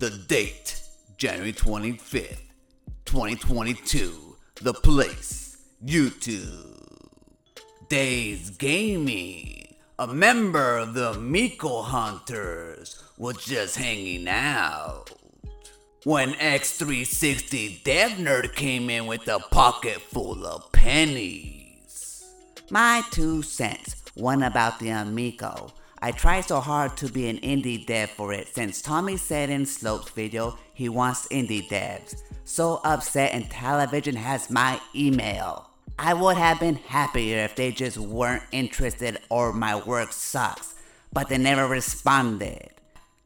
The date, January 25th, 2022. The place, YouTube. Days Gaming, a member of the Amico Hunters, was just hanging out when X360 DevNerd came in with a pocket full of pennies. My 2 cents, one about the Amico. I try so hard to be an indie dev for it since Tommy said in Slope's video he wants indie devs. So upset, and television has my email. I would have been happier if they just weren't interested or my work sucks, but they never responded.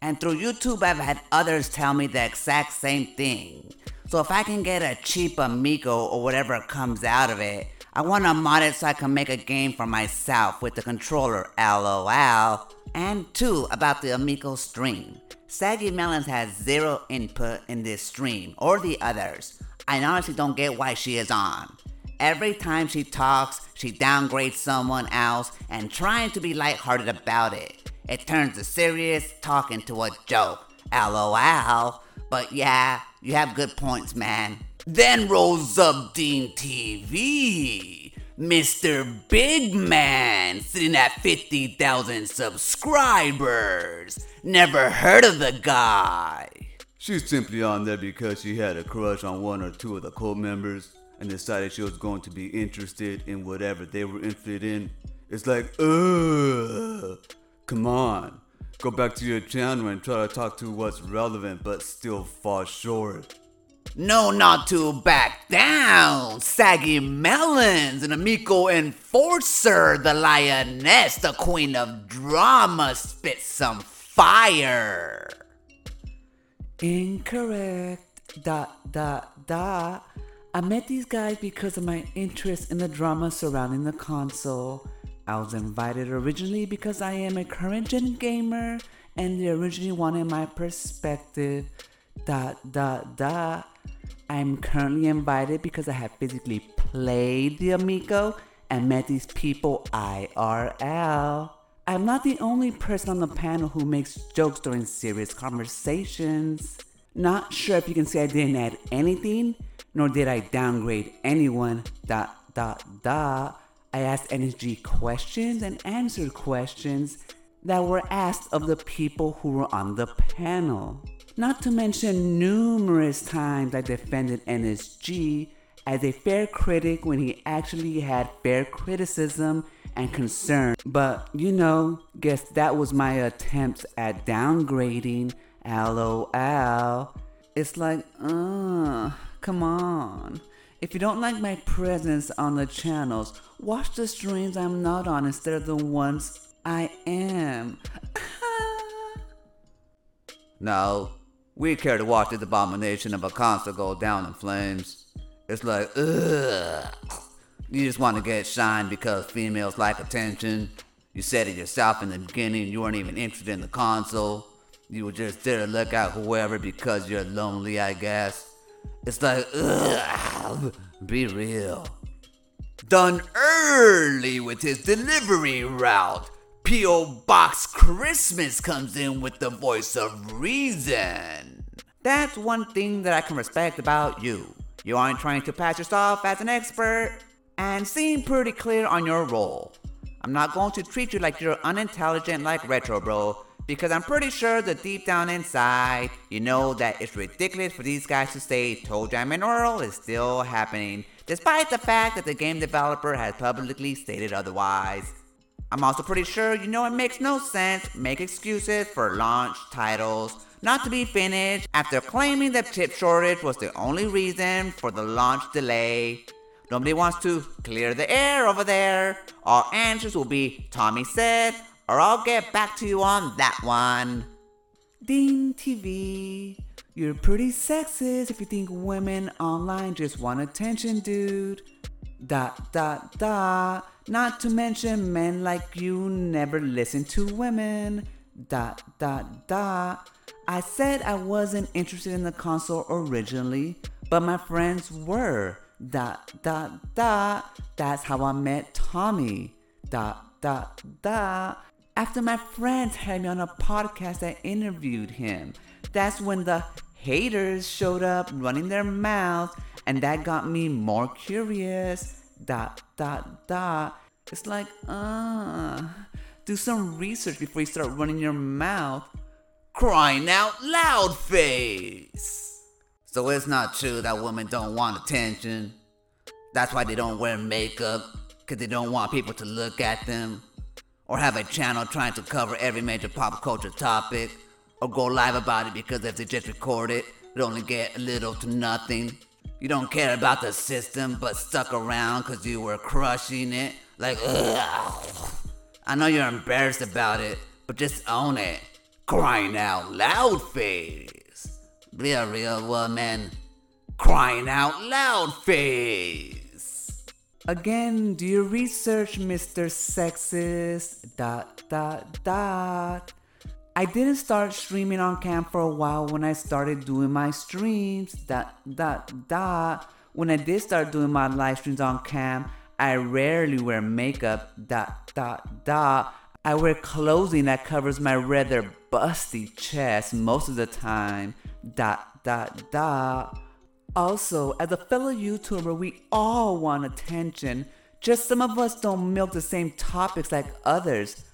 And through YouTube, I've had others tell me the exact same thing. So if I can get a cheap Amico or whatever comes out of it, I want to mod it so I can make a game for myself with the controller, LOL. And 2, about the Amico stream. Saggy Melons has 0 input in this stream or the others. I honestly don't get why she is on. Every time she talks, she downgrades someone else and trying to be lighthearted about it. It turns the serious talk into a joke, LOL, but yeah, you have good points, man. Then rolls up Dean TV, Mr. Big Man, sitting at 50,000 subscribers. Never heard of the guy. She's simply on there because she had a crush on one or two of the cult members and decided she was going to be interested in whatever they were interested in. It's like, come on, go back to your channel and try to talk to what's relevant but still fall short. No, not to back down, Saggy Melons, an Amico enforcer, the lioness, the queen of drama, spit some fire. Incorrect, ... I met these guys because of my interest in the drama surrounding the console. I was invited originally because I am a current gen gamer and they originally wanted my perspective. ... I'm currently invited because I have physically played the Amico and met these people IRL. I'm not the only person on the panel who makes jokes during serious conversations. Not sure if you can see I didn't add anything, nor did I downgrade anyone. ... I asked NSG questions and answered questions that were asked of the people who were on the panel. Not to mention numerous times I defended NSG as a fair critic when he actually had fair criticism and concern. But you know, guess that was my attempts at downgrading, LOL. It's like, come on. If you don't like my presence on the channels, watch the streams I'm not on instead of the ones I am. No. We care to watch this abomination of a console go down in flames. It's like, ugh. You just want to get shined because females like attention. You said it yourself in the beginning, you weren't even interested in the console. You were just there to look at whoever because you're lonely, I guess. It's like, ugh. Be real. Done early with his delivery route. P.O. Box Christmas comes in with the voice of reason. That's one thing that I can respect about you. You aren't trying to pass yourself as an expert and seem pretty clear on your role. I'm not going to treat you like you're unintelligent like Retro Bro, because I'm pretty sure that deep down inside, you know that it's ridiculous for these guys to say Toe Jam and Oral is still happening, despite the fact that the game developer has publicly stated otherwise. I'm also pretty sure you know it makes no sense make excuses for launch titles not to be finished after claiming that chip shortage was the only reason for the launch delay. Nobody wants to clear the air over there. All answers will be Tommy said, or I'll get back to you on that one. Ding TV, you're pretty sexist if you think women online just want attention, dude. ... Not to mention men like you never listen to women. ... I said I wasn't interested in the console originally, but my friends were. . That's how I met Tommy. ... after my friends had me on a podcast that interviewed him. That's when the haters showed up running their mouths, and that got me more curious, ... It's like, do some research before you start running your mouth, crying out loud face. So it's not true that women don't want attention. That's why they don't wear makeup, because they don't want people to look at them, or have a channel trying to cover every major pop culture topic, or go live about it, because if they just record it, they only get little to nothing. You don't care about the system, but stuck around because you were crushing it. Like, ugh. I know you're embarrassed about it, but just own it. Crying out loud face. Be a real woman. Crying out loud face. Again, do your research, Mr. Sexist, ... I didn't start streaming on cam for a while. When I started doing my streams, ... When I did start doing my live streams on cam, I rarely wear makeup, ... I wear clothing that covers my rather busty chest most of the time, ... Also, as a fellow YouTuber, we all want attention. Just some of us don't milk the same topics like others, ...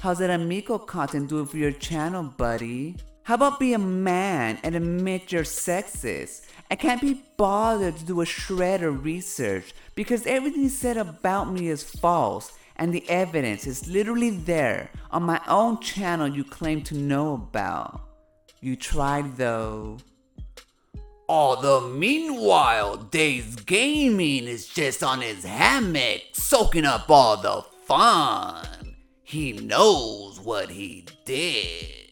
How's that Amico content doing for your channel, buddy? How about be a man and admit you're sexist? I can't be bothered to do a shred of research, because everything said about me is false, and the evidence is literally there on my own channel you claim to know about. You tried though. Although meanwhile, Dayz Gaming is just on his hammock, soaking up all the fun. He knows what he did.